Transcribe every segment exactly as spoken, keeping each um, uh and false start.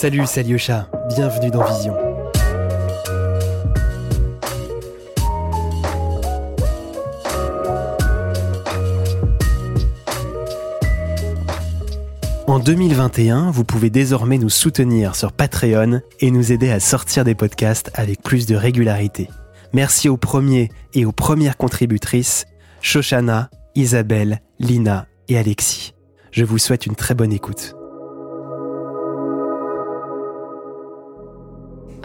Salut, c'est Alyosha, bienvenue dans Vision. En deux mille vingt et un, vous pouvez désormais nous soutenir sur Patreon et nous aider à sortir des podcasts avec plus de régularité. Merci aux premiers et aux premières contributrices, Shoshana, Isabelle, Lina et Alexis. Je vous souhaite une très bonne écoute.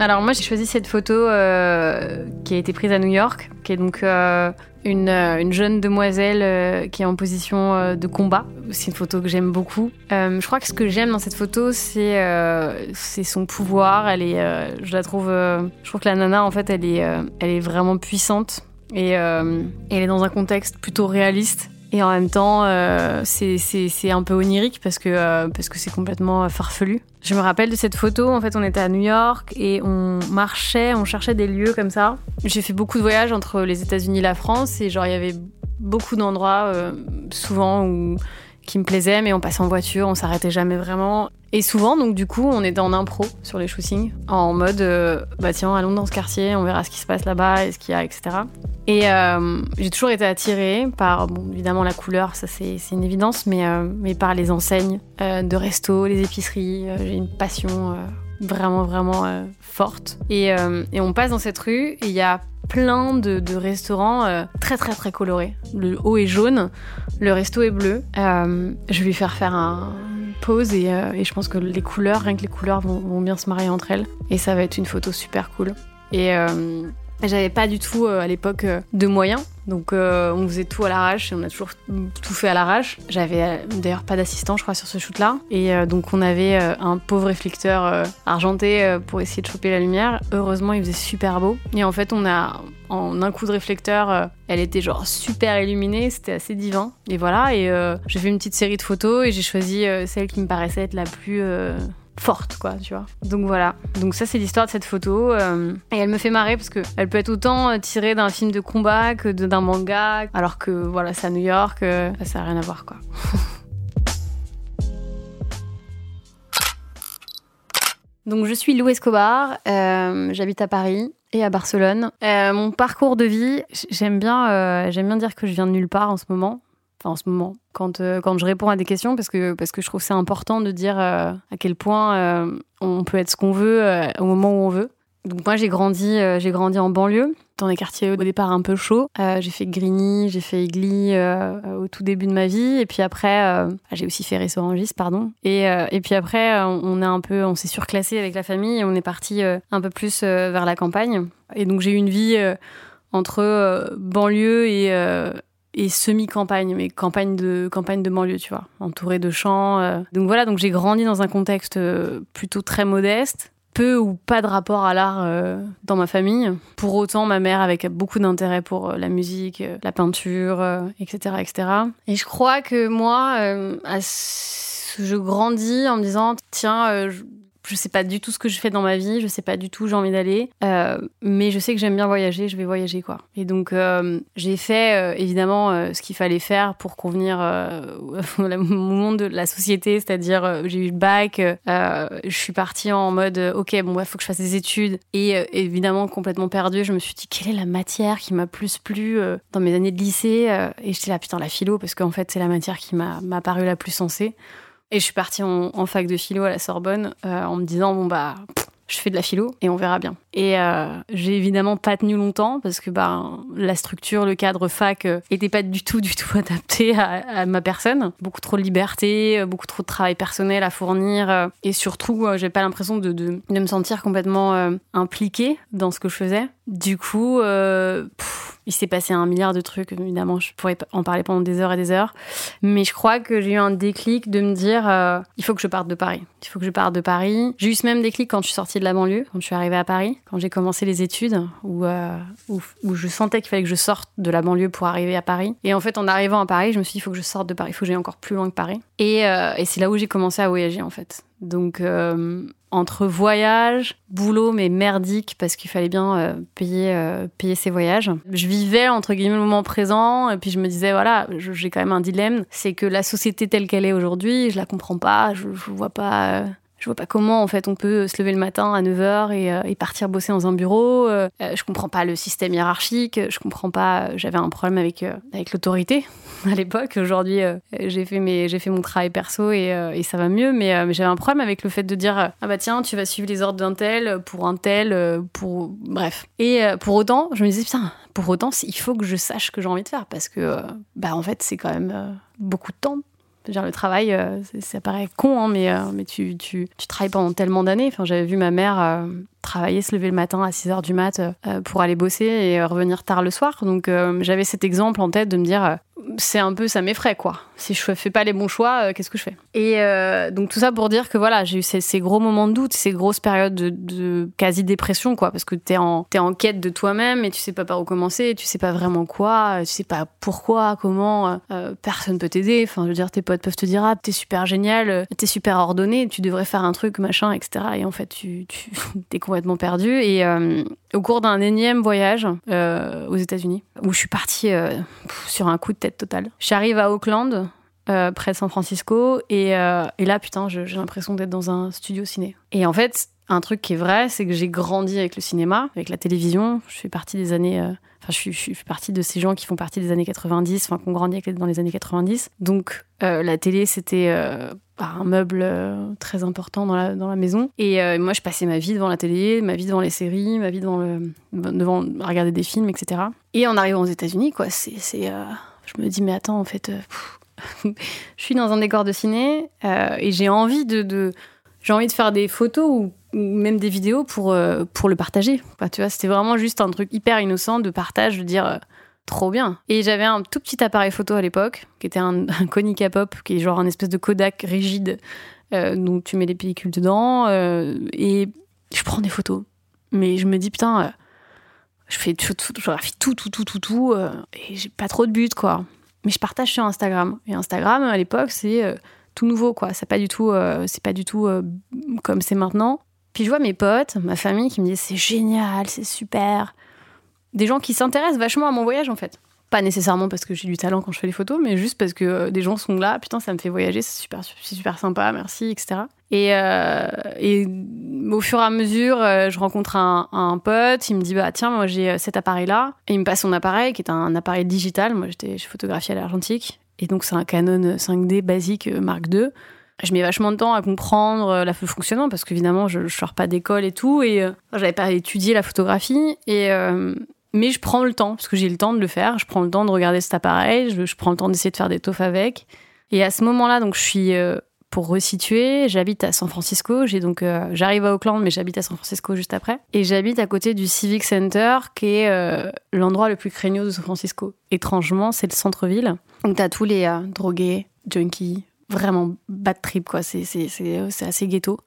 Alors moi j'ai choisi cette photo euh, qui a été prise à New York, qui est donc euh, une, une jeune demoiselle euh, qui est en position euh, de combat. C'est une photo que j'aime beaucoup. Euh, je crois que ce que j'aime dans cette photo c'est, euh, c'est son pouvoir. Elle est, euh, je la trouve, euh, je trouve que la nana en fait elle est, euh, elle est vraiment puissante et euh, elle est dans un contexte plutôt réaliste. Et en même temps, euh, c'est, c'est, c'est un peu onirique parce que, euh, parce que c'est complètement farfelu. Je me rappelle de cette photo, en fait on était à New York et on marchait, on cherchait des lieux comme ça. J'ai fait beaucoup de voyages entre les États-Unis et la France et genre il y avait beaucoup d'endroits euh, souvent où, qui me plaisaient mais on passait en voiture, on s'arrêtait jamais vraiment. Et souvent donc du coup on était en impro sur les shootings en mode euh, bah tiens allons dans ce quartier, on verra ce qui se passe là-bas et ce qu'il y a, et cetera. Et euh, j'ai toujours été attirée par, bon, évidemment la couleur, ça c'est, c'est une évidence, mais, euh, mais par les enseignes euh, de resto, les épiceries. Euh, j'ai une passion euh, vraiment, vraiment euh, forte. Et, euh, et on passe dans cette rue et il y a plein de, de restaurants euh, très, très, très colorés. Le haut est jaune, le resto est bleu. Euh, je vais lui faire faire un... pose et, euh, et je pense que les couleurs, rien que les couleurs vont, vont bien se marier entre elles. Et ça va être une photo super cool. Et... Euh, J'avais pas du tout euh, à l'époque euh, de moyens, donc euh, on faisait tout à l'arrache et on a toujours tout fait à l'arrache. J'avais euh, d'ailleurs pas d'assistant, je crois, sur ce shoot-là. Et euh, donc on avait euh, un pauvre réflecteur euh, argenté euh, pour essayer de choper la lumière. Heureusement, il faisait super beau. Et en fait, on a, en un coup de réflecteur, euh, elle était genre super illuminée, c'était assez divin. Et voilà, et euh, j'ai fait une petite série de photos et j'ai choisi euh, celle qui me paraissait être la plus... Euh, forte quoi, tu vois. Donc voilà. Donc ça c'est l'histoire de cette photo euh, et elle me fait marrer parce que elle peut être autant tirée d'un film de combat que d'un manga alors que voilà, c'est à New York, euh, ça a rien à voir quoi. Donc je suis Lou Escobar, euh, j'habite à Paris et à Barcelone. Euh, mon parcours de vie, j'aime bien euh, j'aime bien dire que je viens de nulle part en ce moment. Enfin, en ce moment, quand, euh, quand je réponds à des questions, parce que, parce que je trouve que c'est important de dire euh, à quel point euh, on peut être ce qu'on veut euh, au moment où on veut. Donc moi, j'ai grandi, euh, j'ai grandi en banlieue, dans des quartiers au départ un peu chauds. Euh, j'ai fait Grigny, j'ai fait Igly euh, au tout début de ma vie. Et puis après, euh, j'ai aussi fait Ris-Orangis, pardon. Et, euh, et puis après, on, a un peu, on s'est surclassé avec la famille et on est parti euh, un peu plus euh, vers la campagne. Et donc j'ai eu une vie euh, entre euh, banlieue et... Euh, et semi-campagne, mais campagne de, campagne de banlieue, tu vois, entourée de champs. Euh. Donc voilà, donc j'ai grandi dans un contexte plutôt très modeste, peu ou pas de rapport à l'art euh, dans ma famille. Pour autant, ma mère avait beaucoup d'intérêt pour la musique, euh, la peinture, euh, et cetera, et cetera. Et je crois que moi, euh, à ce... je grandis en me disant, tiens... Euh, je... Je sais pas du tout ce que je fais dans ma vie, je sais pas du tout où j'ai envie d'aller, euh, mais je sais que j'aime bien voyager, je vais voyager quoi. Et donc euh, j'ai fait euh, évidemment euh, ce qu'il fallait faire pour convenir euh, au monde de la société, c'est-à-dire euh, j'ai eu le bac, euh, je suis partie en mode euh, ok bon ouais faut que je fasse des études et euh, évidemment complètement perdue, je me suis dit quelle est la matière qui m'a plus plu euh, dans mes années de lycée euh, et j'étais là putain la philo parce qu'en fait c'est la matière qui m'a, m'a paru la plus sensée. Et je suis partie en, en fac de philo à la Sorbonne euh, en me disant bon bah pff, je fais de la philo et on verra bien. Et euh, j'ai évidemment pas tenu longtemps parce que bah, la structure, le cadre fac euh, était pas du tout du tout adapté à, à ma personne. Beaucoup trop de liberté, beaucoup trop de travail personnel à fournir euh, et surtout euh, j'avais pas l'impression de, de, de me sentir complètement euh, impliquée dans ce que je faisais. Du coup, euh, pff, il s'est passé un milliard de trucs, évidemment, je pourrais en parler pendant des heures et des heures. Mais je crois que j'ai eu un déclic de me dire, euh, il faut que je parte de Paris. Il faut que je parte de Paris. J'ai eu ce même déclic quand je suis sortie de la banlieue, quand je suis arrivée à Paris, quand j'ai commencé les études, où, euh, où, où je sentais qu'il fallait que je sorte de la banlieue pour arriver à Paris. Et en fait, en arrivant à Paris, je me suis dit, il faut que je sorte de Paris, il faut que j'aille encore plus loin que Paris. Et, euh, et c'est là où j'ai commencé à voyager, en fait. Donc... Euh, entre voyages, boulot, mais merdique, parce qu'il fallait bien euh, payer, euh, payer ses voyages. Je vivais, entre guillemets, le moment présent, et puis je me disais, voilà, je, j'ai quand même un dilemme, c'est que la société telle qu'elle est aujourd'hui, je la comprends pas, je, je vois pas... Euh, Je vois pas comment, en fait, on peut se lever le matin à neuf heures et, euh, et partir bosser dans un bureau. Euh, je comprends pas le système hiérarchique. Je comprends pas... J'avais un problème avec, euh, avec l'autorité à l'époque. Aujourd'hui, euh, j'ai, fait mes, j'ai fait mon travail perso et, euh, et ça va mieux. Mais, euh, mais j'avais un problème avec le fait de dire « Ah bah tiens, tu vas suivre les ordres d'un tel, pour un tel, pour... » Bref. Et euh, pour autant, je me disais « Putain, pour autant, il faut que je sache ce que j'ai envie de faire. » Parce que, euh, bah en fait, c'est quand même euh, beaucoup de temps. Genre le travail, euh, ça, ça paraît con, hein, mais, euh, mais tu, tu, tu travailles pendant tellement d'années. Enfin, j'avais vu ma mère euh, travailler, se lever le matin à six heures du mat euh, pour aller bosser et euh, revenir tard le soir. Donc euh, j'avais cet exemple en tête de me dire, euh, c'est un peu, ça m'effraie, quoi. Si je fais pas les bons choix, euh, qu'est-ce que je fais ? Et euh, donc tout ça pour dire que voilà, j'ai eu ces, ces gros moments de doute, ces grosses périodes de, de quasi-dépression, quoi, parce que t'es en, t'es en quête de toi-même et tu sais pas par où commencer, tu sais pas vraiment quoi, tu sais pas pourquoi, comment, euh, personne peut t'aider. Enfin, je veux dire, t'es pas peuvent te dire « Ah, t'es super génial, t'es super ordonné, tu devrais faire un truc, machin, et cetera » Et en fait, tu, tu t'es complètement perdu. Et euh, au cours d'un énième voyage euh, aux États-Unis où je suis partie euh, sur un coup de tête total, j'arrive à Oakland, euh, près de San Francisco, et, euh, et là, putain, je, j'ai l'impression d'être dans un studio ciné. Et en fait, un truc qui est vrai, c'est que j'ai grandi avec le cinéma, avec la télévision. Je fais partie des années... Euh, enfin, je suis, je suis partie de ces gens qui font partie des années quatre-vingt-dix, enfin, qui ont grandi dans les années quatre-vingt-dix. Donc, euh, la télé, c'était euh, un meuble euh, très important dans la, dans la maison. Et euh, moi, je passais ma vie devant la télé, ma vie devant les séries, ma vie devant, le, devant regarder des films, et cetera. Et en arrivant aux États-Unis, quoi, c'est... c'est euh, je me dis, mais attends, en fait... Euh, je suis dans un décor de ciné euh, et j'ai envie de... de J'ai envie de faire des photos ou, ou même des vidéos pour, euh, pour le partager. Enfin, tu vois, c'était vraiment juste un truc hyper innocent de partage, de dire euh, trop bien. Et j'avais un tout petit appareil photo à l'époque, qui était un, un Konica Pop, qui est genre un espèce de Kodak rigide, euh, dont tu mets les pellicules dedans. Euh, et je prends des photos. Mais je me dis, putain, euh, je fais tout, tout, tout, tout, tout, tout, tout, euh, et j'ai pas trop de but, quoi. Mais je partage sur Instagram. Et Instagram, à l'époque, c'est... Euh, tout nouveau, quoi. C'est pas du tout, euh, c'est pas du tout euh, comme c'est maintenant. Puis je vois mes potes, ma famille qui me disent « C'est génial, c'est super ». Des gens qui s'intéressent vachement à mon voyage, en fait. Pas nécessairement parce que j'ai du talent quand je fais les photos, mais juste parce que euh, des gens sont là, putain, ça me fait voyager, c'est super, c'est super sympa, merci, et cetera. Et, euh, et au fur et à mesure, euh, je rencontre un, un pote, il me dit « bah tiens, moi j'ai cet appareil-là ». Et il me passe son appareil, qui est un, un appareil digital. Moi, j'étais, j'ai photographié à l'argentique. Et donc, c'est un Canon cinq D basique Mark deux. Je mets vachement de temps à comprendre la fonctionnement parce qu'évidemment, je ne sors pas d'école et tout. Et euh, j'avais pas étudié la photographie. Et, euh, mais je prends le temps parce que j'ai le temps de le faire. Je prends le temps de regarder cet appareil. Je, je prends le temps d'essayer de faire des toffes avec. Et à ce moment-là, donc, je suis, euh, pour resituer, j'habite à San Francisco. J'ai donc, euh, j'arrive à Oakland, mais j'habite à San Francisco juste après. Et j'habite à côté du Civic Center, qui est euh, l'endroit le plus craignos de San Francisco. Étrangement, c'est le centre-ville. Donc t'as tous les euh, drogués, junkies, vraiment bad trip, quoi. C'est, c'est, c'est, c'est assez ghetto.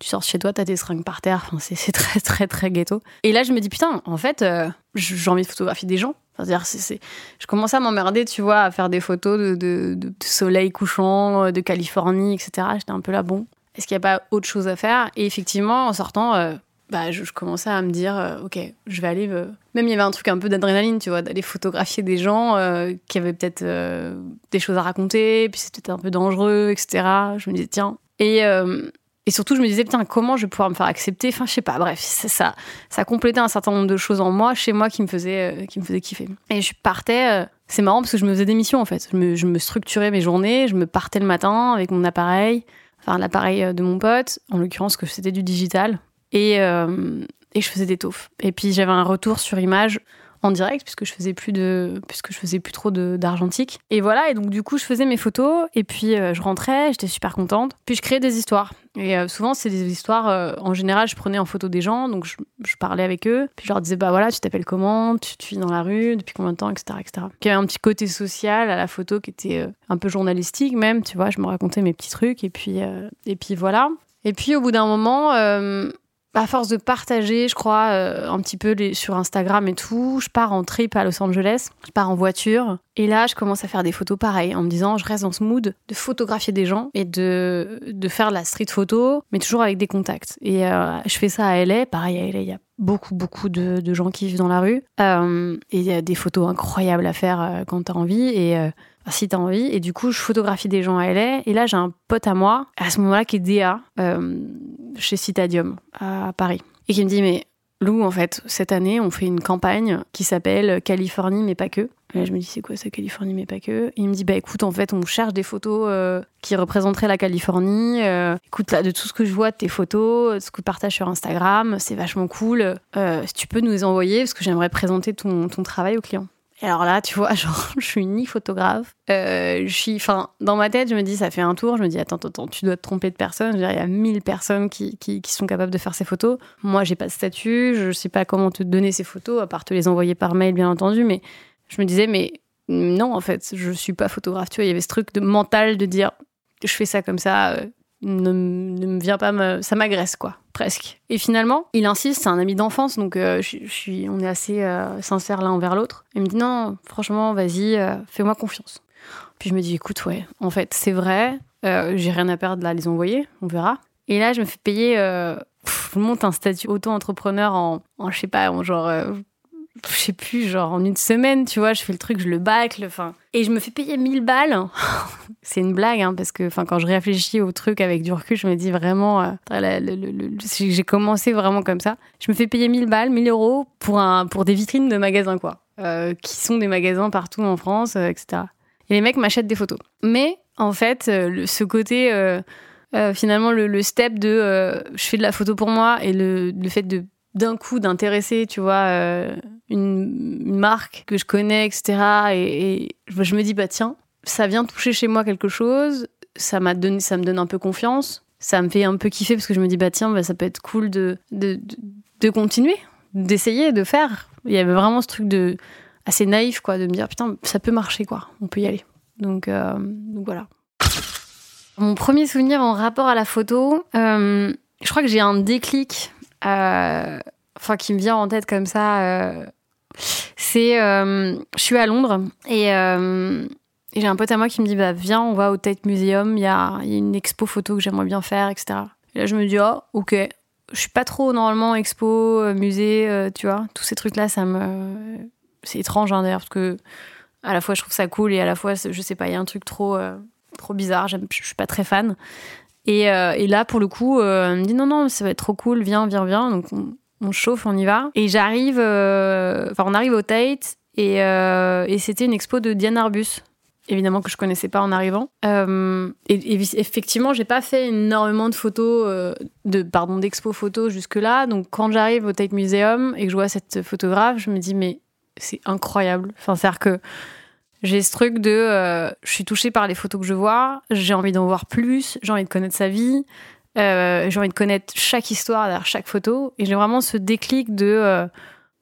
Tu sors chez toi, t'as tes seringues par terre. Enfin, c'est, c'est très, très, très ghetto. Et là, je me dis, putain, en fait, euh, j'ai envie de photographier des gens. Enfin, c'est-à-dire, c'est, c'est... je commençais à m'emmerder, tu vois, à faire des photos de, de, de, de soleil couchant, de Californie, et cetera. J'étais un peu là, bon, est-ce qu'il n'y a pas autre chose à faire ? Et effectivement, en sortant... Euh, Bah, je, je commençais à me dire, euh, ok, je vais aller... Euh... Même il y avait un truc un peu d'adrénaline, tu vois, d'aller photographier des gens euh, qui avaient peut-être euh, des choses à raconter, puis c'était peut-être un peu dangereux, et cetera. Je me disais, tiens... Et, euh, et surtout, je me disais, putain, comment je vais pouvoir me faire accepter ? Enfin, je sais pas, bref, ça, ça, ça complétait un certain nombre de choses en moi, chez moi, qui me faisaient, euh, qui me faisaient kiffer. Et je partais... Euh, c'est marrant parce que je me faisais des missions, en fait. Je me, je me structurais mes journées, je me partais le matin avec mon appareil, enfin l'appareil de mon pote, en l'occurrence que c'était du digital... Et, euh, et je faisais des taufs. Et puis j'avais un retour sur image en direct, puisque je faisais plus, de, puisque je faisais plus trop de, d'argentique. Et voilà, et donc du coup, je faisais mes photos, et puis euh, je rentrais, j'étais super contente. Puis je créais des histoires. Et euh, souvent, c'est des histoires, euh, en général, je prenais en photo des gens, donc je, je parlais avec eux. Puis je leur disais, bah voilà, tu t'appelles comment, tu, tu vis dans la rue, depuis combien de temps, et cetera, et cetera. Puis il y avait un petit côté social à la photo qui était euh, un peu journalistique même, tu vois, je me racontais mes petits trucs, et puis, euh, et puis voilà. Et puis au bout d'un moment... Euh, à force de partager, je crois, euh, un petit peu les, sur Instagram et tout, je pars en trip à Los Angeles, je pars en voiture. Et là, je commence à faire des photos pareilles, en me disant, je reste dans ce mood de photographier des gens et de, de faire de la street photo, mais toujours avec des contacts. Et euh, je fais ça à L A, pareil à L A, il y a beaucoup, beaucoup de, de gens qui vivent dans la rue. Euh, et il y a des photos incroyables à faire euh, quand t'as envie. Et euh, si t'as envie. Et du coup, je photographie des gens à L A. Et là, j'ai un pote à moi, à ce moment-là, qui est D A euh, chez Citadium, à Paris. Et qui me dit, mais Lou, en fait, cette année, on fait une campagne qui s'appelle « Californie, mais pas que ». Et là, je me dis, c'est quoi ça, Californie, mais pas que ? Et il me dit, bah écoute, en fait, on cherche des photos euh, qui représenteraient la Californie. Euh, écoute, là, de tout ce que je vois de tes photos, de ce que tu partages sur Instagram, c'est vachement cool. Euh, si tu peux nous les envoyer, parce que j'aimerais présenter ton, ton travail aux clients. Et alors là, tu vois, genre, je suis ni photographe. Euh, je suis, enfin, dans ma tête, je me dis, ça fait un tour. Je me dis, attends, attends, tu dois te tromper de personne. Je veux dire, il y a mille personnes qui, qui, qui sont capables de faire ces photos. Moi, j'ai pas de statut. Je sais pas comment te donner ces photos, à part te les envoyer par mail, bien entendu. Mais je me disais, mais non, en fait, je suis pas photographe. Tu vois, il y avait ce truc de mental de dire, je fais ça comme ça. Euh, Ne, ne me vient pas, me, ça m'agresse quoi, presque. Et finalement, il insiste, c'est un ami d'enfance, donc euh, je, je suis, on est assez euh, sincères l'un envers l'autre. Il me dit non, franchement, vas-y, euh, fais-moi confiance. Puis je me dis écoute, ouais, en fait, c'est vrai, euh, j'ai rien à perdre là, les envoyer, on verra. Et là, je me fais payer, euh, pff, je monte un statut auto-entrepreneur en, en je sais pas, en genre. Euh, je sais plus, genre en une semaine, tu vois, je fais le truc, je le bâcle, enfin... Et je me fais payer mille balles. C'est une blague, hein, parce que quand je réfléchis au truc avec du recul, je me dis vraiment... Euh, la, le, le, le, j'ai commencé vraiment comme ça. Je me fais payer mille balles, mille euros pour, un, pour des vitrines de magasins, quoi. Euh, qui sont des magasins partout en France, euh, et cetera. Et les mecs m'achètent des photos. Mais, en fait, euh, le, ce côté... Euh, euh, finalement, le, le step de... Euh, je fais de la photo pour moi, et le, le fait de... d'un coup d'intéresser, tu vois, euh, une, une marque que je connais, et cetera. Et, et je me dis, bah tiens, ça vient toucher chez moi quelque chose, ça, m'a donné, ça me donne un peu confiance, ça me fait un peu kiffer parce que je me dis, bah tiens, bah, ça peut être cool de, de, de, de continuer, d'essayer, de faire. Il y avait vraiment ce truc de, assez naïf, quoi, de me dire, putain, ça peut marcher, quoi, on peut y aller. Donc, euh, donc voilà. Mon premier souvenir en rapport à la photo, euh, je crois que j'ai un déclic... Euh, enfin qui me vient en tête comme ça euh, c'est euh, je suis à Londres et, euh, et j'ai un pote à moi qui me dit bah viens on va au Tate Museum, il y a, y a une expo photo que j'aimerais bien faire, etc. Et là je me dis oh ok, je suis pas trop normalement expo, musée, euh, tu vois tous ces trucs là, ça me c'est étrange hein, d'ailleurs parce que à la fois je trouve ça cool et à la fois je sais pas, il y a un truc trop, euh, trop bizarre, je suis pas très fan. Et, euh, et là, pour le coup, euh, elle me dit non, non, ça va être trop cool, viens, viens, viens. Donc, on, on chauffe, on y va. Et j'arrive, euh, enfin, on arrive au Tate et, euh, et c'était une expo de Diane Arbus, évidemment, que je connaissais pas en arrivant. Euh, et, et effectivement, j'ai pas fait énormément de photos, euh, de, pardon, d'expo photo jusque-là. Donc, quand j'arrive au Tate Museum et que je vois cette photographe, je me dis mais c'est incroyable. Enfin, c'est-à-dire que j'ai ce truc de... Euh, je suis touchée par les photos que je vois, j'ai envie d'en voir plus, j'ai envie de connaître sa vie, euh, j'ai envie de connaître chaque histoire derrière chaque photo, et j'ai vraiment ce déclic de... Euh,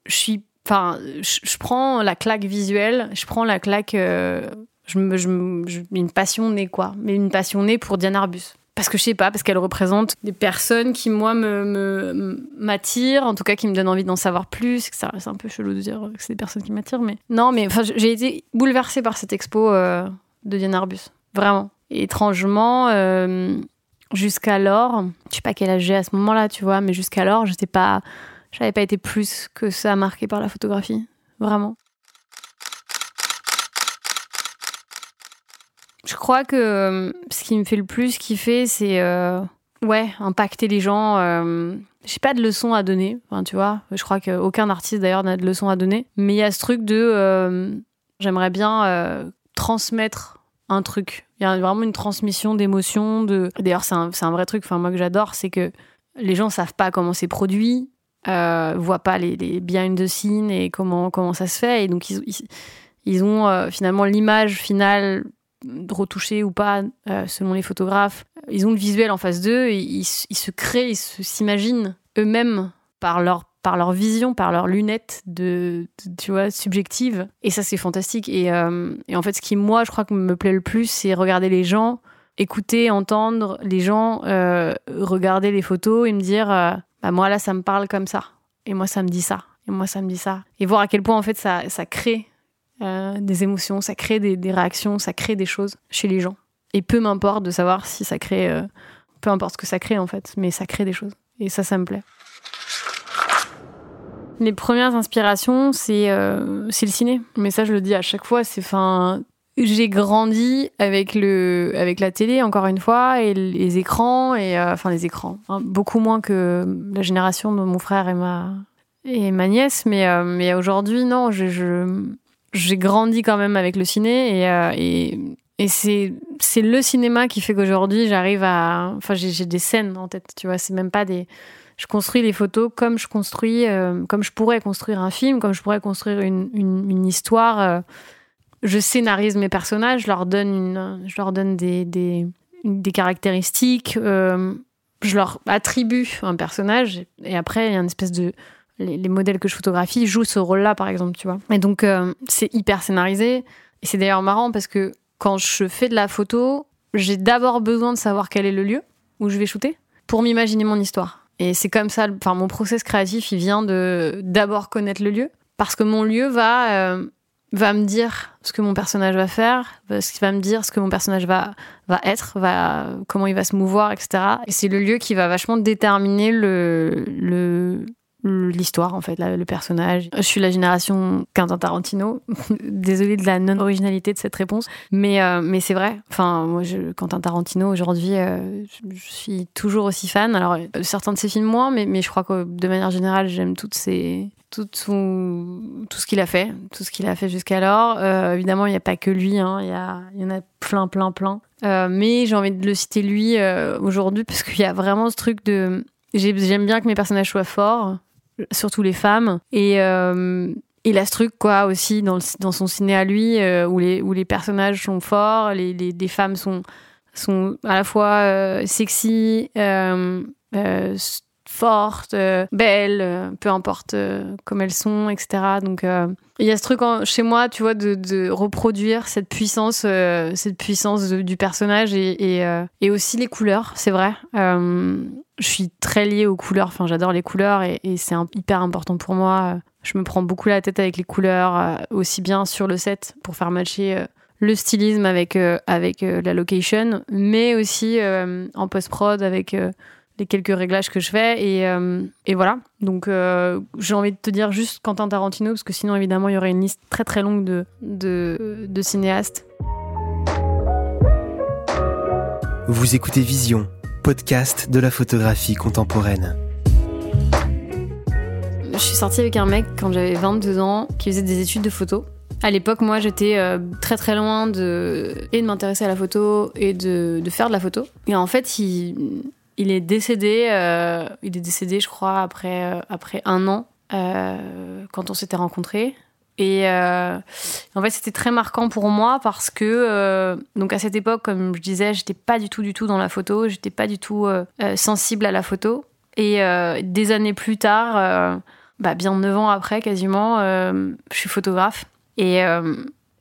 je suis... Enfin, je, je prends la claque visuelle, je prends la claque... Euh, je me, je me, je, une passion née, quoi. Mais une passion née pour Diane Arbus. Parce que je sais pas, parce qu'elle représente des personnes qui, moi, me, me, m'attirent, en tout cas qui me donnent envie d'en savoir plus. Etc. C'est un peu chelou de dire que c'est des personnes qui m'attirent, mais... Non, mais enfin, j'ai été bouleversée par cette expo euh, de Diane Arbus, vraiment. Et étrangement, euh, jusqu'alors, je sais pas quel âge j'ai à ce moment-là, tu vois, mais jusqu'alors, j'étais pas, j'avais pas été plus que ça marquée par la photographie, vraiment. Je crois que ce qui me fait le plus kiffer, c'est euh, ouais, impacter les gens. Euh, j'ai pas de leçons à donner, enfin, tu vois. Je crois qu'aucun artiste, d'ailleurs, n'a de leçons à donner. Mais il y a ce truc de... Euh, j'aimerais bien euh, transmettre un truc. Il y a vraiment une transmission d'émotions. De... D'ailleurs, c'est un, c'est un vrai truc, enfin, moi, que j'adore, c'est que les gens savent pas comment c'est produit, euh, voient pas les, les behind the scenes et comment, comment ça se fait. Et donc, ils, ils, ils ont euh, finalement l'image finale... retouchés ou pas, euh, selon les photographes. Ils ont le visuel en face d'eux, et ils, ils se créent, ils se, s'imaginent eux-mêmes par leur, par leur vision, par leurs lunettes de, de, tu vois, subjectives. Et ça, c'est fantastique. Et, euh, et en fait, ce qui, moi, je crois que me plaît le plus, c'est regarder les gens, écouter, entendre les gens, euh, regarder les photos et me dire euh, « bah moi, là, ça me parle comme ça. Et moi, ça me dit ça. Et moi, ça me dit ça. » Et voir à quel point, en fait, ça, ça crée Euh, des émotions, ça crée des, des réactions, ça crée des choses chez les gens. Et peu m'importe de savoir si ça crée... Euh, peu importe ce que ça crée, en fait, mais ça crée des choses. Et ça, ça me plaît. Les premières inspirations, c'est, euh, c'est le ciné. Mais ça, je le dis à chaque fois, c'est, 'fin, j'ai grandi avec le avec la télé, encore une fois, et les écrans, et euh, enfin les écrans, hein, beaucoup moins que la génération de mon frère et ma et ma nièce, mais euh, mais aujourd'hui non, je, je j'ai grandi quand même avec le ciné, et euh, et Et c'est, c'est le cinéma qui fait qu'aujourd'hui, j'arrive à... Enfin, j'ai, j'ai des scènes en tête, tu vois. C'est même pas des... Je construis les photos comme je construis... Euh, comme je pourrais construire un film, comme je pourrais construire une, une, une histoire. Euh, je scénarise mes personnages, je leur donne, une, je leur donne des, des, des caractéristiques. Euh, je leur attribue un personnage. Et après, il y a une espèce de... Les, les modèles que je photographie jouent ce rôle-là, par exemple, tu vois. Et donc, euh, c'est hyper scénarisé. Et c'est d'ailleurs marrant parce que quand je fais de la photo, j'ai d'abord besoin de savoir quel est le lieu où je vais shooter pour m'imaginer mon histoire. Et c'est comme ça, enfin mon process créatif, il vient de d'abord connaître le lieu, parce que mon lieu va euh, va me dire ce que mon personnage va faire, ce qui va me dire ce que mon personnage va va être, va comment il va se mouvoir, et cetera. Et c'est le lieu qui va vachement déterminer le le l'histoire, en fait, là, le personnage. Je suis la génération Quentin Tarantino. Désolée de la non-originalité de cette réponse, mais, euh, mais c'est vrai. Enfin, moi, je, Quentin Tarantino, aujourd'hui, euh, je, je suis toujours aussi fan. Alors, euh, certains de ses films, moins, mais, mais je crois que, de manière générale, j'aime toutes ses, tout, tout, tout ce qu'il a fait, tout ce qu'il a fait jusqu'alors. Euh, évidemment, il n'y a pas que lui, hein, il y a, il y en a plein, plein, plein. Euh, mais j'ai envie de le citer, lui, euh, aujourd'hui, parce qu'il y a vraiment ce truc de... J'ai, j'aime bien que mes personnages soient forts, surtout les femmes, et euh, et la struc quoi aussi dans le, dans son ciné à lui, euh, où les où les personnages sont forts, les les, les femmes sont sont à la fois euh, sexy, euh, euh, fortes, euh, belles, euh, peu importe euh, comme elles sont, etc. Donc il euh, y a ce truc en, chez moi, tu vois, de de reproduire cette puissance euh, cette puissance de, du personnage, et et, euh, et aussi les couleurs, c'est vrai. euh, Je suis très liée aux couleurs, enfin j'adore les couleurs, et, et c'est un, hyper important pour moi. Je me prends beaucoup la tête avec les couleurs, aussi bien sur le set pour faire matcher le stylisme avec, avec la location, mais aussi euh, en post-prod avec euh, les quelques réglages que je fais, et, euh, et voilà. Donc euh, j'ai envie de te dire juste Quentin Tarantino, parce que sinon évidemment il y aurait une liste très très longue de, de, de cinéastes. Vous écoutez Vision, podcast de la photographie contemporaine. Je suis sortie avec un mec quand j'avais vingt-deux ans qui faisait des études de photo. À l'époque, moi, j'étais euh, très très loin de, et de m'intéresser à la photo et de, de faire de la photo. Et en fait, il, il est décédé, euh, il est décédé, je crois, après, euh, après un an, euh, quand on s'était rencontrés. Et euh, en fait, c'était très marquant pour moi parce que, euh, donc à cette époque, comme je disais, j'étais pas du tout, du tout dans la photo, j'étais pas du tout euh, sensible à la photo. Et euh, des années plus tard, euh, bah bien neuf ans après quasiment, euh, je suis photographe. Et, euh,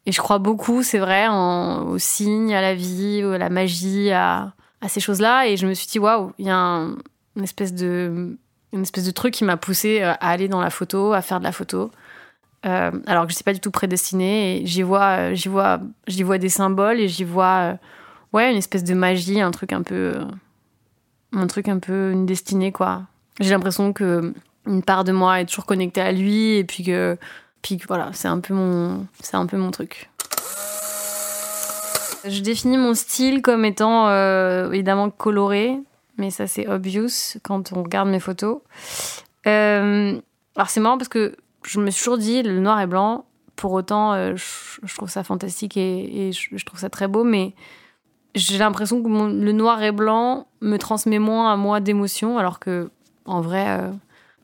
et je crois beaucoup, c'est vrai, en, aux signes, à la vie, à la magie, à, à ces choses-là. Et je me suis dit, waouh, il y a un, une espèce de, une espèce de truc qui m'a poussée à aller dans la photo, à faire de la photo. Euh, alors que je ne suis pas du tout prédestinée, et j'y vois, j'y vois, j'y vois des symboles, et j'y vois euh, ouais, une espèce de magie, un truc un peu, euh, un truc un peu une destinée, quoi. J'ai l'impression que une part de moi est toujours connectée à lui, et puis que, puis que voilà, c'est un peu mon, c'est un peu mon truc. Je définis mon style comme étant euh, évidemment coloré, mais ça c'est obvious quand on regarde mes photos. Euh, alors c'est marrant parce que je me suis toujours dit, le noir et blanc, pour autant, euh, je, je trouve ça fantastique et, et je, je trouve ça très beau, mais j'ai l'impression que mon, le noir et blanc me transmet moins à moi d'émotions, alors que, en vrai, euh,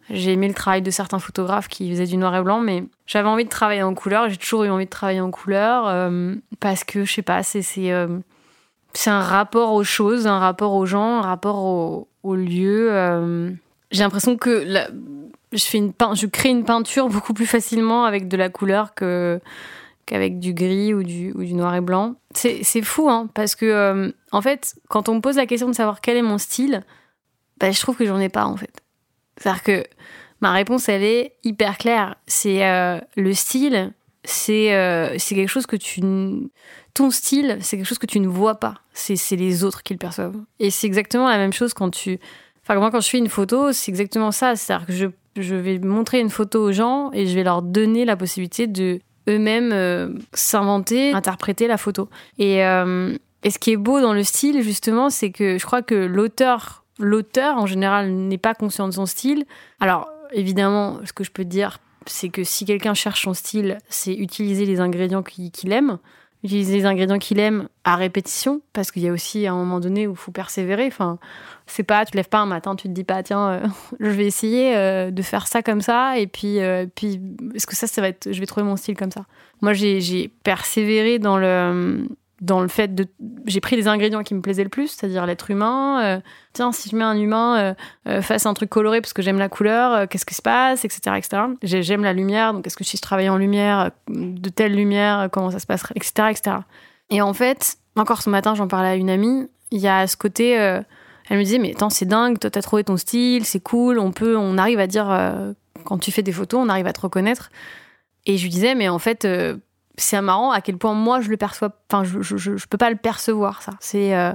j'ai aimé le travail de certains photographes qui faisaient du noir et blanc, mais j'avais envie de travailler en couleur, j'ai toujours eu envie de travailler en couleur, euh, parce que, je sais pas, c'est, c'est, euh, c'est un rapport aux choses, un rapport aux gens, un rapport au, au lieu. Euh, j'ai l'impression que... La, Je, fais une peint- je crée une peinture beaucoup plus facilement avec de la couleur que, qu'avec du gris ou du, ou du noir et blanc. C'est, c'est fou, hein, parce que, euh, en fait, quand on me pose la question de savoir quel est mon style, bah, je trouve que j'en ai pas, en fait. C'est-à-dire que ma réponse, elle est hyper claire. C'est euh, le style, c'est, euh, c'est quelque chose que tu... N... Ton style, c'est quelque chose que tu ne vois pas. C'est, c'est les autres qui le perçoivent. Et c'est exactement la même chose quand tu... Enfin, moi, quand je fais une photo, c'est exactement ça. C'est-à-dire que je Je vais montrer une photo aux gens et je vais leur donner la possibilité de, eux-mêmes euh, s'inventer, interpréter la photo. Et, euh, et ce qui est beau dans le style, justement, c'est que je crois que l'auteur, l'auteur en général, n'est pas conscient de son style. Alors, évidemment, ce que je peux te dire, c'est que si quelqu'un cherche son style, c'est utiliser les ingrédients qu'il aime, utiliser les ingrédients qu'il aime à répétition, parce qu'il y a aussi un moment donné où il faut persévérer. Enfin, c'est pas, tu te lèves pas un matin, tu te dis pas, tiens, euh, je vais essayer euh, de faire ça comme ça, et puis, euh, puis est-ce que ça, ça va être, je vais trouver mon style comme ça. Moi, j'ai, j'ai persévéré dans le, dans le fait de, j'ai pris les ingrédients qui me plaisaient le plus, c'est-à-dire l'être humain. Euh, tiens, si je mets un humain euh, euh, face à un truc coloré parce que j'aime la couleur, euh, qu'est-ce qui se passe, et cetera, et cetera. J'ai, j'aime la lumière, donc est-ce que si je travaille en lumière, de telle lumière, comment ça se passerait, et cetera, et cetera. Et en fait, encore ce matin, j'en parlais à une amie. Il y a ce côté, euh, elle me disait, mais attends, c'est dingue, toi t'as trouvé ton style, c'est cool, on peut, on arrive à dire euh, quand tu fais des photos, on arrive à te reconnaître. Et je lui disais, mais en fait. Euh, C'est marrant à quel point moi je le perçois. Enfin, je je je, je peux pas le percevoir ça. C'est euh,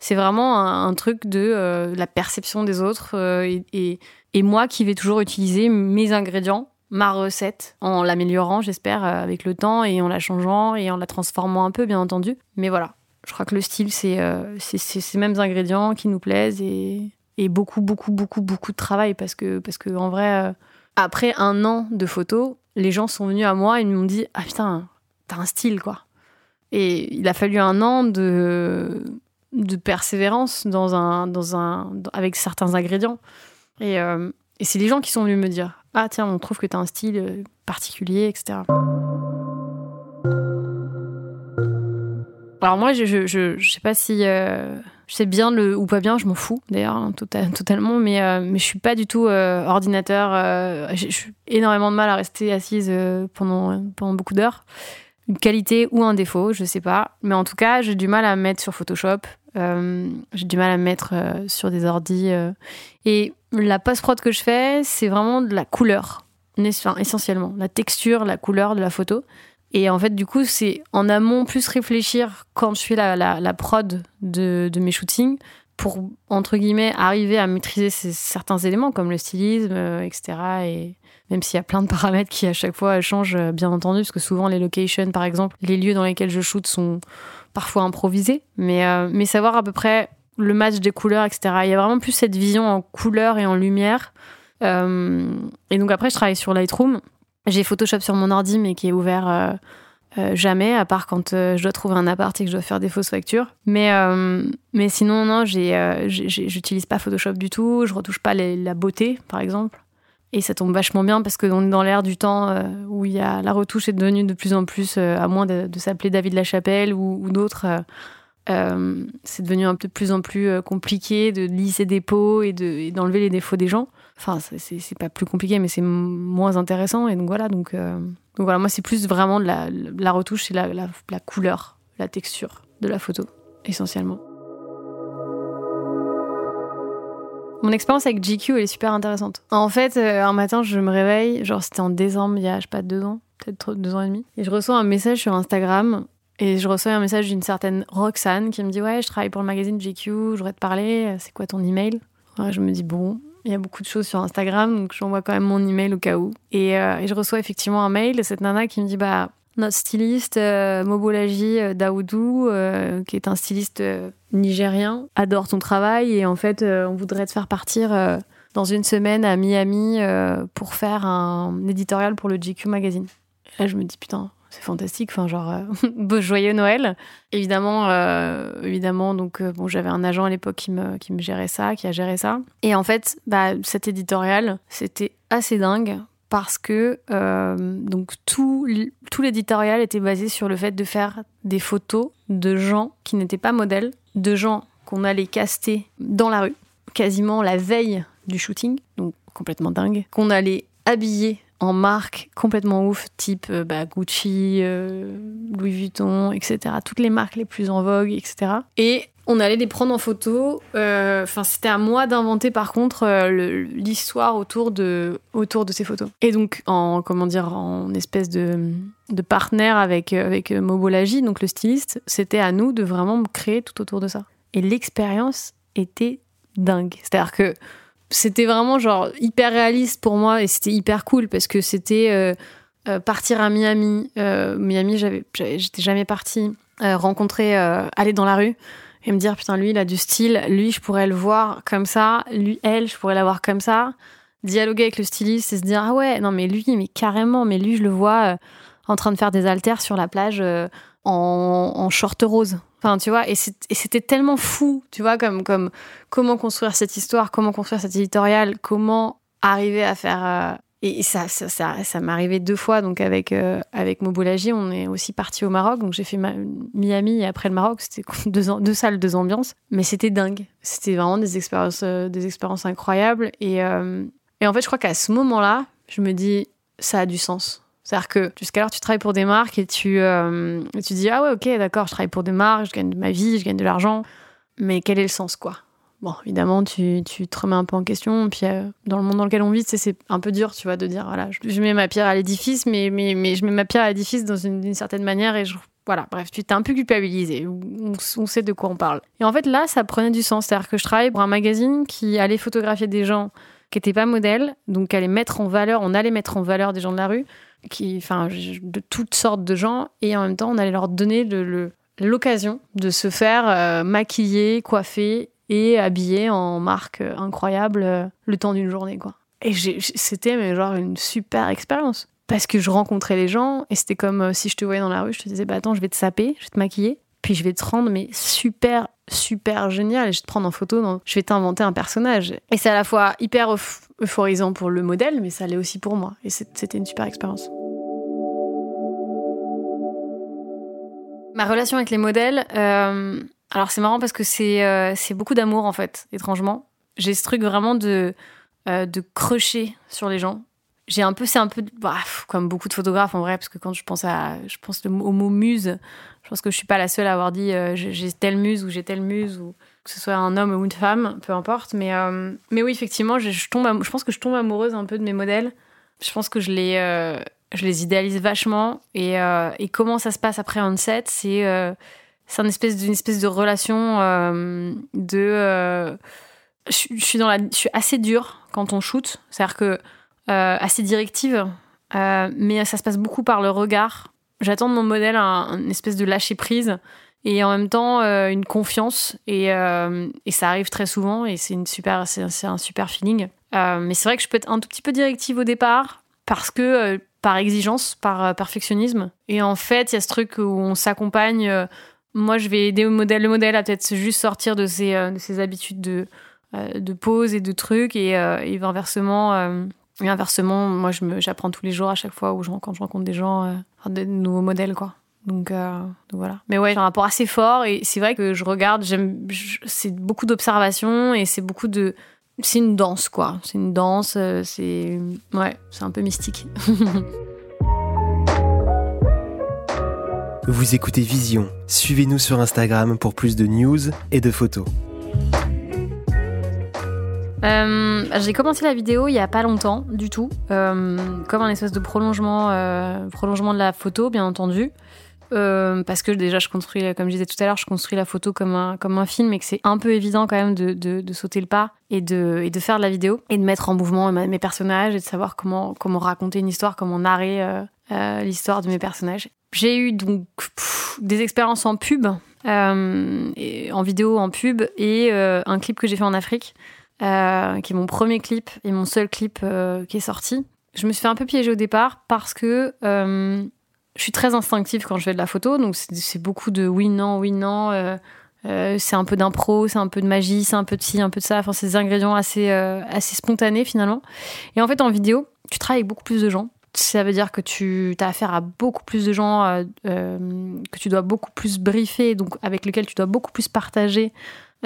c'est vraiment un, un truc de euh, la perception des autres euh, et, et et moi qui vais toujours utiliser mes ingrédients, ma recette en l'améliorant, j'espère, avec le temps et en la changeant et en la transformant un peu, bien entendu. Mais voilà, je crois que le style c'est euh, c'est, c'est ces mêmes ingrédients qui nous plaisent et et beaucoup beaucoup beaucoup beaucoup de travail parce que parce que en vrai euh, après un an de photos, les gens sont venus à moi et m'ont dit ah putain. T'as un style, quoi. Et il a fallu un an de, de persévérance dans un, dans un, avec certains ingrédients. Et, euh, et c'est les gens qui sont venus me dire « Ah tiens, on trouve que t'as un style particulier, et cetera » Alors moi, je, je, je, je sais pas si... Euh, je sais bien le ou pas bien, je m'en fous, d'ailleurs, hein, total, totalement. Mais, euh, mais je suis pas du tout euh, ordinateur. Euh, j'ai, j'ai énormément de mal à rester assise euh, pendant, pendant beaucoup d'heures. Une qualité ou un défaut, je sais pas. Mais en tout cas, j'ai du mal à me mettre sur Photoshop. Euh, j'ai du mal à me mettre euh, sur des ordis. Euh. Et la post-prod que je fais, c'est vraiment de la couleur, enfin, essentiellement. La texture, la couleur de la photo. Et en fait, du coup, c'est en amont plus réfléchir quand je fais la, la, la prod de, de mes shootings pour, entre guillemets, arriver à maîtriser ces, certains éléments comme le stylisme, euh, et cetera. Et même s'il y a plein de paramètres qui, à chaque fois, changent, euh, bien entendu, parce que souvent, les locations, par exemple, les lieux dans lesquels je shoot sont parfois improvisés. Mais, euh, mais savoir à peu près le match des couleurs, et cetera. Il y a vraiment plus cette vision en couleurs et en lumière. Euh, et donc après, je travaille sur Lightroom. J'ai Photoshop sur mon ordi, mais qui est ouvert euh, euh, jamais, à part quand euh, je dois trouver un appart et que je dois faire des fausses factures. Mais, euh, mais sinon, non, j'ai, euh, j'ai, j'ai, j'utilise pas Photoshop du tout, je retouche pas les, la beauté, par exemple. Et ça tombe vachement bien parce qu'on est dans l'ère du temps euh, où y a, la retouche est devenue de plus en plus, euh, à moins de, de s'appeler David Lachapelle ou, ou d'autres, euh, euh, c'est devenu un peu de plus en plus compliqué de lisser des peaux et, de, et d'enlever les défauts des gens. Enfin, c'est, c'est pas plus compliqué, mais c'est moins intéressant. Et donc voilà, donc, euh, donc voilà, moi, c'est plus vraiment de la, de la retouche, c'est la, la, la couleur, la texture de la photo, essentiellement. Mon expérience avec G Q, elle est super intéressante. En fait, un matin, je me réveille, genre c'était en décembre, il y a, je sais pas, deux ans, peut-être deux ans et demi, et je reçois un message sur Instagram. Et je reçois un message d'une certaine Roxane qui me dit « Ouais, je travaille pour le magazine G Q, je voudrais te parler, c'est quoi ton email ?» Alors, je me dis « Bon... » Il y a beaucoup de choses sur Instagram, donc j'envoie quand même mon email au cas où. Et, euh, et je reçois effectivement un mail de cette nana qui me dit bah, notre styliste euh, Mobolaji euh, Dawodu, euh, qui est un styliste euh, nigérien, adore ton travail et en fait, euh, on voudrait te faire partir euh, dans une semaine à Miami euh, pour faire un éditorial pour le G Q magazine. Et là, je me dis putain. C'est fantastique, enfin genre euh, beau joyeux Noël. Évidemment, euh, évidemment. Donc euh, bon, j'avais un agent à l'époque qui me qui me gérait ça, qui a géré ça. Et en fait, bah cet éditorial, c'était assez dingue parce que euh, donc tout tout l'éditorial était basé sur le fait de faire des photos de gens qui n'étaient pas modèles, de gens qu'on allait caster dans la rue, quasiment la veille du shooting, donc complètement dingue, qu'on allait habiller en marque complètement ouf, type bah, Gucci, euh, Louis Vuitton, et cetera. Toutes les marques les plus en vogue, et cetera. Et on allait les prendre en photo. Enfin, euh, c'était à moi d'inventer, par contre, euh, le, l'histoire autour de, autour de ces photos. Et donc, en, comment dire, en espèce de, de partenaire avec, avec Mobolaji, donc le styliste, c'était à nous de vraiment créer tout autour de ça. Et l'expérience était dingue. C'est-à-dire que c'était vraiment genre hyper réaliste pour moi et c'était hyper cool parce que c'était euh, euh, partir à Miami. Euh, Miami, j'avais, j'avais, j'étais jamais partie. Euh, rencontrer, euh, aller dans la rue et me dire, putain, lui, il a du style. Lui, je pourrais le voir comme ça. Lui, elle, je pourrais la voir comme ça. Dialoguer avec le styliste et se dire, ah ouais, non, mais lui, mais carrément, mais lui, je le vois euh, en train de faire des haltères sur la plage euh, en, en short rose. Enfin, tu vois, et, c'est, et c'était tellement fou, tu vois, comme, comme comment construire cette histoire, comment construire cet éditorial, comment arriver à faire... Euh, et ça, ça, ça, ça m'est arrivé deux fois, donc avec, euh, avec Mobolaji, on est aussi parti au Maroc, donc j'ai fait ma- Miami et après le Maroc, c'était deux, an- deux salles, deux ambiances, mais c'était dingue. C'était vraiment des expériences, euh, des expériences incroyables, et, euh, et en fait, je crois qu'à ce moment-là, je me dis, ça a du sens. C'est-à-dire que jusqu'alors, tu travailles pour des marques et tu, euh, et tu dis, ah ouais, ok, d'accord, je travaille pour des marques, je gagne de ma vie, je gagne de l'argent, mais quel est le sens, quoi? Bon, évidemment, tu, tu te remets un peu en question. Puis, euh, dans le monde dans lequel on vit, c'est, c'est un peu dur, tu vois, de dire, voilà, je, je mets ma pierre à l'édifice, mais, mais, mais je mets ma pierre à l'édifice dans une, d'une certaine manière. Et je, voilà, bref, tu t'es un peu culpabilisé. On, on sait de quoi on parle. Et en fait, là, ça prenait du sens. C'est-à-dire que je travaillais pour un magazine qui allait photographier des gens qui n'étaient pas modèles, donc allait mettre en valeur, on allait mettre en valeur des gens de la rue, qui, enfin, de toutes sortes de gens. Et en même temps, on allait leur donner le, le, l'occasion de se faire euh, maquiller, coiffer, et habillé en marque incroyable le temps d'une journée, quoi. Et j'ai, c'était mais genre une super expérience. Parce que je rencontrais les gens, et c'était comme si je te voyais dans la rue, je te disais, bah attends, je vais te saper, je vais te maquiller, puis je vais te rendre mais super, super génial, et je vais te prendre en photo, dans... je vais t'inventer un personnage. Et c'est à la fois hyper euphorisant pour le modèle, mais ça l'est aussi pour moi. Et c'était une super expérience. Ma relation avec les modèles... Euh... Alors, c'est marrant parce que c'est, euh, c'est beaucoup d'amour, en fait, étrangement. J'ai ce truc vraiment de, euh, de crocher sur les gens. J'ai un peu... C'est un peu... Bah, comme beaucoup de photographes, en vrai, parce que quand je pense, à, je pense au mot « muse », je pense que je suis pas la seule à avoir dit euh, « j'ai telle muse » ou « j'ai telle muse », ou que ce soit un homme ou une femme, peu importe. Mais, euh, mais oui, effectivement, je, je, tombe am- je pense que je tombe amoureuse un peu de mes modèles. Je pense que je les, euh, je les idéalise vachement. Et, euh, et comment ça se passe après un set, c'est... Euh, C'est une espèce d'une espèce de relation euh, de. Euh, je, je suis dans la, je suis assez dure quand on shoot, c'est-à-dire que euh, assez directive, euh, mais ça se passe beaucoup par le regard. J'attends de mon modèle un, une espèce de lâcher prise et en même temps euh, une confiance et, euh, et ça arrive très souvent et c'est une super, c'est, c'est un super feeling. Euh, mais c'est vrai que je peux être un tout petit peu directive au départ parce que euh, par exigence, par euh, perfectionnisme. Et en fait, il y a ce truc où on s'accompagne. Euh, Moi, je vais aider le modèle, le modèle à peut-être juste sortir de ses, euh, de ses habitudes de, euh, de pose et de trucs. Et, euh, et inversement, euh, et inversement moi, je me, j'apprends tous les jours à chaque fois où je, quand je rencontre des gens, euh, enfin, de nouveaux modèles, quoi. Donc, euh, donc voilà. Mais ouais, j'ai un rapport assez fort. Et c'est vrai que je regarde, j'aime, je, c'est beaucoup d'observation et c'est beaucoup de... C'est une danse, quoi. C'est une danse, euh, c'est... Ouais, c'est un peu mystique. Vous écoutez Vision. Suivez-nous sur Instagram pour plus de news et de photos. Euh, j'ai commencé la vidéo il n'y a pas longtemps du tout, euh, comme un espèce de prolongement, euh, prolongement de la photo, bien entendu. Euh, parce que déjà, je construis, comme je disais tout à l'heure, je construis la photo comme un, comme un film et que c'est un peu évident quand même de, de, de sauter le pas et de, et de faire de la vidéo et de mettre en mouvement mes personnages et de savoir comment, comment raconter une histoire, comment narrer euh, euh, l'histoire de mes personnages. J'ai eu donc pff, des expériences en pub, euh, et en vidéo, en pub, et euh, un clip que j'ai fait en Afrique, euh, qui est mon premier clip et mon seul clip euh, qui est sorti. Je me suis fait un peu piéger au départ parce que euh, je suis très instinctive quand je fais de la photo, donc c'est, c'est beaucoup de oui, non, oui, non, euh, euh, c'est un peu d'impro, c'est un peu de magie, c'est un peu de ci, un peu de ça, enfin c'est des ingrédients assez, euh, assez spontanés finalement. Et en fait en vidéo, tu travailles avec beaucoup plus de gens. Ça veut dire que tu as affaire à beaucoup plus de gens, euh, que tu dois beaucoup plus briefer, donc avec lesquels tu dois beaucoup plus partager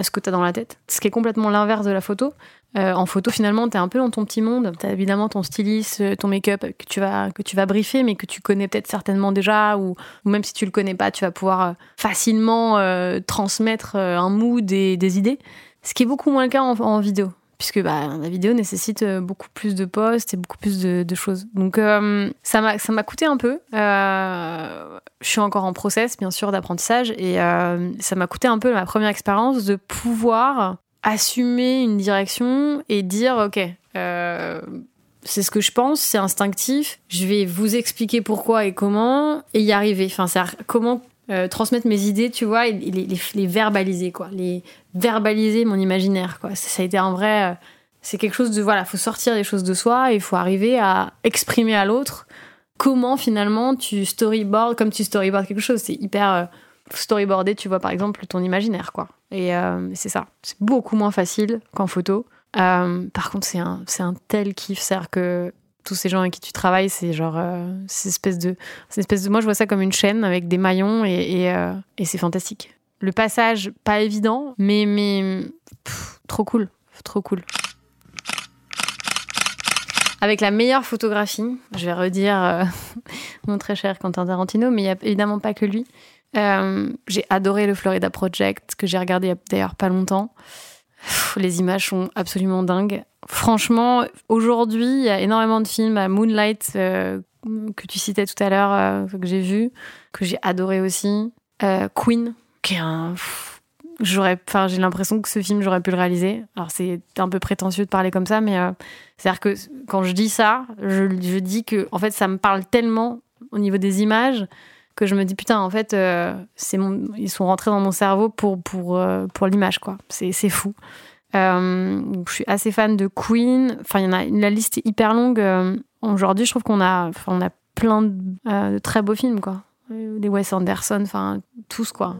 ce que tu as dans la tête. Ce qui est complètement l'inverse de la photo. Euh, en photo, finalement, tu es un peu dans ton petit monde. Tu as évidemment ton styliste, ton make-up que tu vas, que tu vas briefer, mais que tu connais peut-être certainement déjà, ou, ou même si tu le connais pas, tu vas pouvoir facilement euh, transmettre un mood et des idées. Ce qui est beaucoup moins le cas en, en vidéo. Puisque bah, la vidéo nécessite beaucoup plus de posts et beaucoup plus de, de choses. Donc euh, ça, m'a, ça m'a coûté un peu. Euh, je suis encore en process, bien sûr, d'apprentissage. Et euh, ça m'a coûté un peu ma première expérience de pouvoir assumer une direction et dire, OK, euh, c'est ce que je pense, c'est instinctif. Je vais vous expliquer pourquoi et comment et y arriver. Enfin, ça, comment euh, transmettre mes idées, tu vois, et les, les, les verbaliser, quoi. Les verbaliser mon imaginaire, quoi. Ça, ça a été un vrai. Euh, c'est quelque chose de. Voilà, il faut sortir les choses de soi et il faut arriver à exprimer à l'autre comment finalement tu storyboards, comme tu storyboards quelque chose. C'est hyper. Euh, storyboarder, tu vois, par exemple, ton imaginaire, quoi. Et euh, c'est ça. C'est beaucoup moins facile qu'en photo. Euh, par contre, c'est un, c'est un tel kiff, c'est-à-dire que tous ces gens avec qui tu travailles, c'est genre, euh, c'est espèce de, c'est espèce de, moi je vois ça comme une chaîne avec des maillons et, et, euh, et c'est fantastique. Le passage, pas évident, mais, mais pff, trop cool, trop cool. Avec la meilleure photographie, je vais redire euh, mon très cher Quentin Tarantino, mais il n'y a évidemment pas que lui. Euh, j'ai adoré le Florida Project, que j'ai regardé il y a d'ailleurs pas longtemps. Les images sont absolument dingues. Franchement, aujourd'hui, il y a énormément de films à Moonlight euh, que tu citais tout à l'heure, euh, que j'ai vu, que j'ai adoré aussi. Euh, Queen, qui est un... Pff, j'aurais, enfin, j'ai l'impression que ce film, j'aurais pu le réaliser. Alors, c'est un peu prétentieux de parler comme ça, mais euh, c'est-à-dire que quand je dis ça, je, je dis que, en fait, ça me parle tellement au niveau des images que je me dis putain, en fait, euh, c'est mon... ils sont rentrés dans mon cerveau pour pour euh, pour l'image, quoi. C'est c'est fou. Euh, je suis assez fan de Queen. Enfin, il y en a la liste est hyper longue. Euh, aujourd'hui, je trouve qu'on a enfin on a plein de, euh, de très beaux films, quoi. Des Wes Anderson, enfin tous, quoi.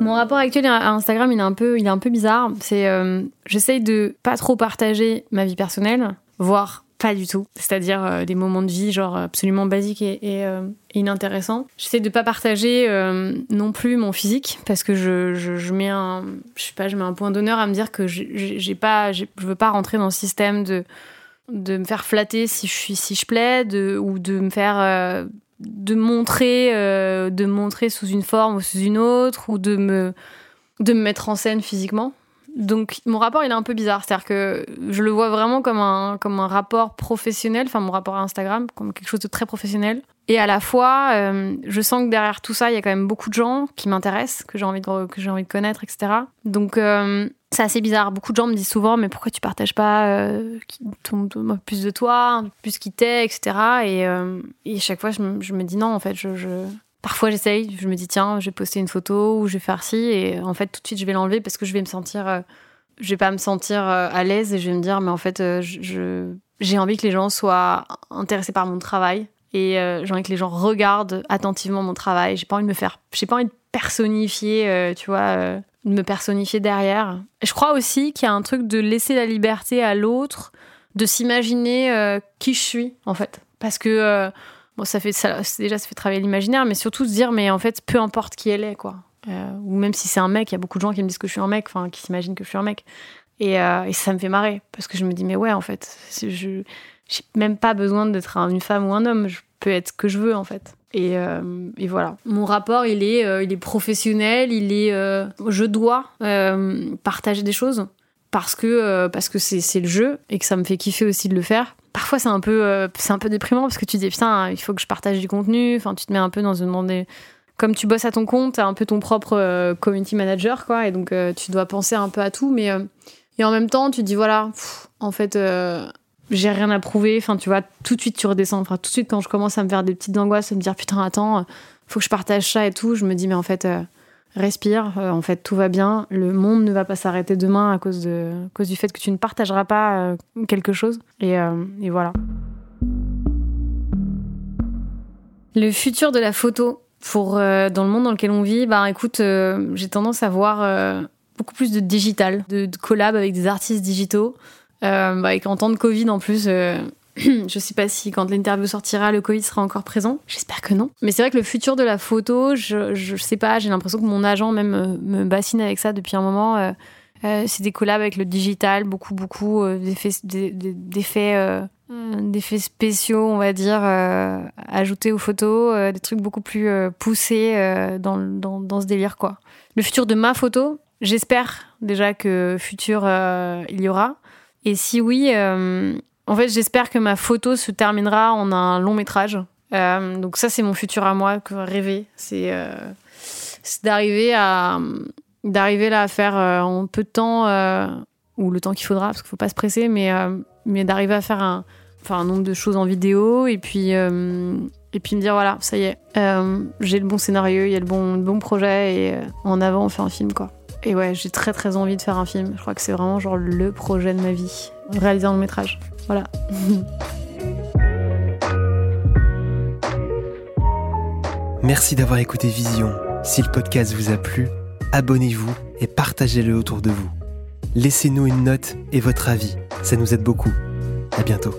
Mon rapport actuel à Instagram, il est un peu il est un peu bizarre. C'est euh, j'essaye de pas trop partager ma vie personnelle, voire pas du tout, c'est-à-dire euh, des moments de vie genre absolument basiques et, et euh, inintéressants. J'essaie de pas partager euh, non plus mon physique parce que je, je, je mets un, je sais pas, je mets un point d'honneur à me dire que j'ai, j'ai pas, j'ai, je veux pas rentrer dans le système de de me faire flatter si je suis, si je plais, de ou de me faire euh, de montrer, euh, de montrer sous une forme ou sous une autre ou de me de me mettre en scène physiquement. Donc mon rapport il est un peu bizarre, c'est-à-dire que je le vois vraiment comme un, comme un rapport professionnel, enfin mon rapport à Instagram, comme quelque chose de très professionnel. Et à la fois, euh, je sens que derrière tout ça, il y a quand même beaucoup de gens qui m'intéressent, que j'ai envie de, que j'ai envie de connaître, et cetera. Donc euh, c'est assez bizarre, beaucoup de gens me disent souvent « mais pourquoi tu partages pas euh, ton, ton, plus de toi, plus qui t'es, et cetera » Et, euh, et chaque fois je, je me dis non, en fait, je... je... Parfois, j'essaye, je me dis, tiens, je vais poster une photo ou je vais faire ci, et en fait, tout de suite, je vais l'enlever parce que je vais me sentir, euh, je vais pas me sentir euh, à l'aise et je vais me dire, mais en fait, euh, je, j'ai envie que les gens soient intéressés par mon travail et euh, j'ai envie que les gens regardent attentivement mon travail. J'ai pas envie de me faire, j'ai pas envie de personnifier, euh, tu vois, euh, de me personnifier derrière. Je crois aussi qu'il y a un truc de laisser la liberté à l'autre, de s'imaginer euh, qui je suis, en fait. Parce que, euh, Bon, ça fait ça, déjà ça fait travailler l'imaginaire, mais surtout se dire mais en fait peu importe qui elle est, quoi. Euh, ou même si c'est un mec, il y a beaucoup de gens qui me disent que je suis un mec, enfin qui s'imaginent que je suis un mec, et, euh, et ça me fait marrer parce que je me dis mais ouais en fait je j'ai même pas besoin d'être une femme ou un homme, je peux être ce que je veux en fait. Et, euh, et voilà. Mon rapport, il est euh, il est professionnel, il est euh, je dois euh, partager des choses parce que euh, parce que c'est c'est le jeu et que ça me fait kiffer aussi de le faire. Parfois, c'est un peu, euh, c'est un peu déprimant parce que tu dis, putain, hein, il faut que je partage du contenu. Enfin, tu te mets un peu dans une demande. Comme tu bosses à ton compte, t'as un peu ton propre euh, community manager, quoi. Et donc, euh, tu dois penser un peu à tout. Mais, euh... et en même temps, tu te dis, voilà, pff, en fait, euh, j'ai rien à prouver. Enfin, tu vois, tout de suite, tu redescends. Enfin, tout de suite, quand je commence à me faire des petites angoisses, à me dire, putain, attends, faut que je partage ça et tout, je me dis, mais en fait, euh, respire. Euh, en fait, tout va bien. Le monde ne va pas s'arrêter demain à cause, de, à cause du fait que tu ne partageras pas euh, quelque chose. Et, euh, et voilà. Le futur de la photo pour, euh, dans le monde dans lequel on vit, bah, écoute, euh, j'ai tendance à voir euh, beaucoup plus de digital, de, de collab avec des artistes digitaux. Euh, bah, et qu'en temps de Covid, en plus... Euh, je sais pas si quand l'interview sortira, le Covid sera encore présent. J'espère que non. Mais c'est vrai que le futur de la photo, je, je sais pas, j'ai l'impression que mon agent même me bassine avec ça depuis un moment. Euh, euh, c'est des collabs avec le digital, beaucoup, beaucoup euh, d'effets, des, des faits, euh, des faits spéciaux, on va dire, euh, ajoutés aux photos, euh, des trucs beaucoup plus euh, poussés euh, dans, dans, dans ce délire, quoi. Le futur de ma photo, j'espère déjà que futur, euh, il y aura. Et si oui... Euh, En fait, j'espère que ma photo se terminera en un long métrage. Euh, donc ça, c'est mon futur à moi, que rêver. C'est, euh, c'est d'arriver à d'arriver là à faire euh, en peu de temps euh, ou le temps qu'il faudra, parce qu'il ne faut pas se presser, mais, euh, mais d'arriver à faire un, enfin, un nombre de choses en vidéo et puis, euh, et puis me dire voilà, ça y est, euh, j'ai le bon scénario, il y a le bon, le bon projet et euh, en avant on fait un film quoi. Et ouais, j'ai très très envie de faire un film. Je crois que c'est vraiment genre le projet de ma vie, réaliser un long métrage. Voilà. Merci d'avoir écouté Vision. Si le podcast vous a plu, abonnez-vous et partagez-le autour de vous. Laissez-nous une note et votre avis, ça nous aide beaucoup. À bientôt.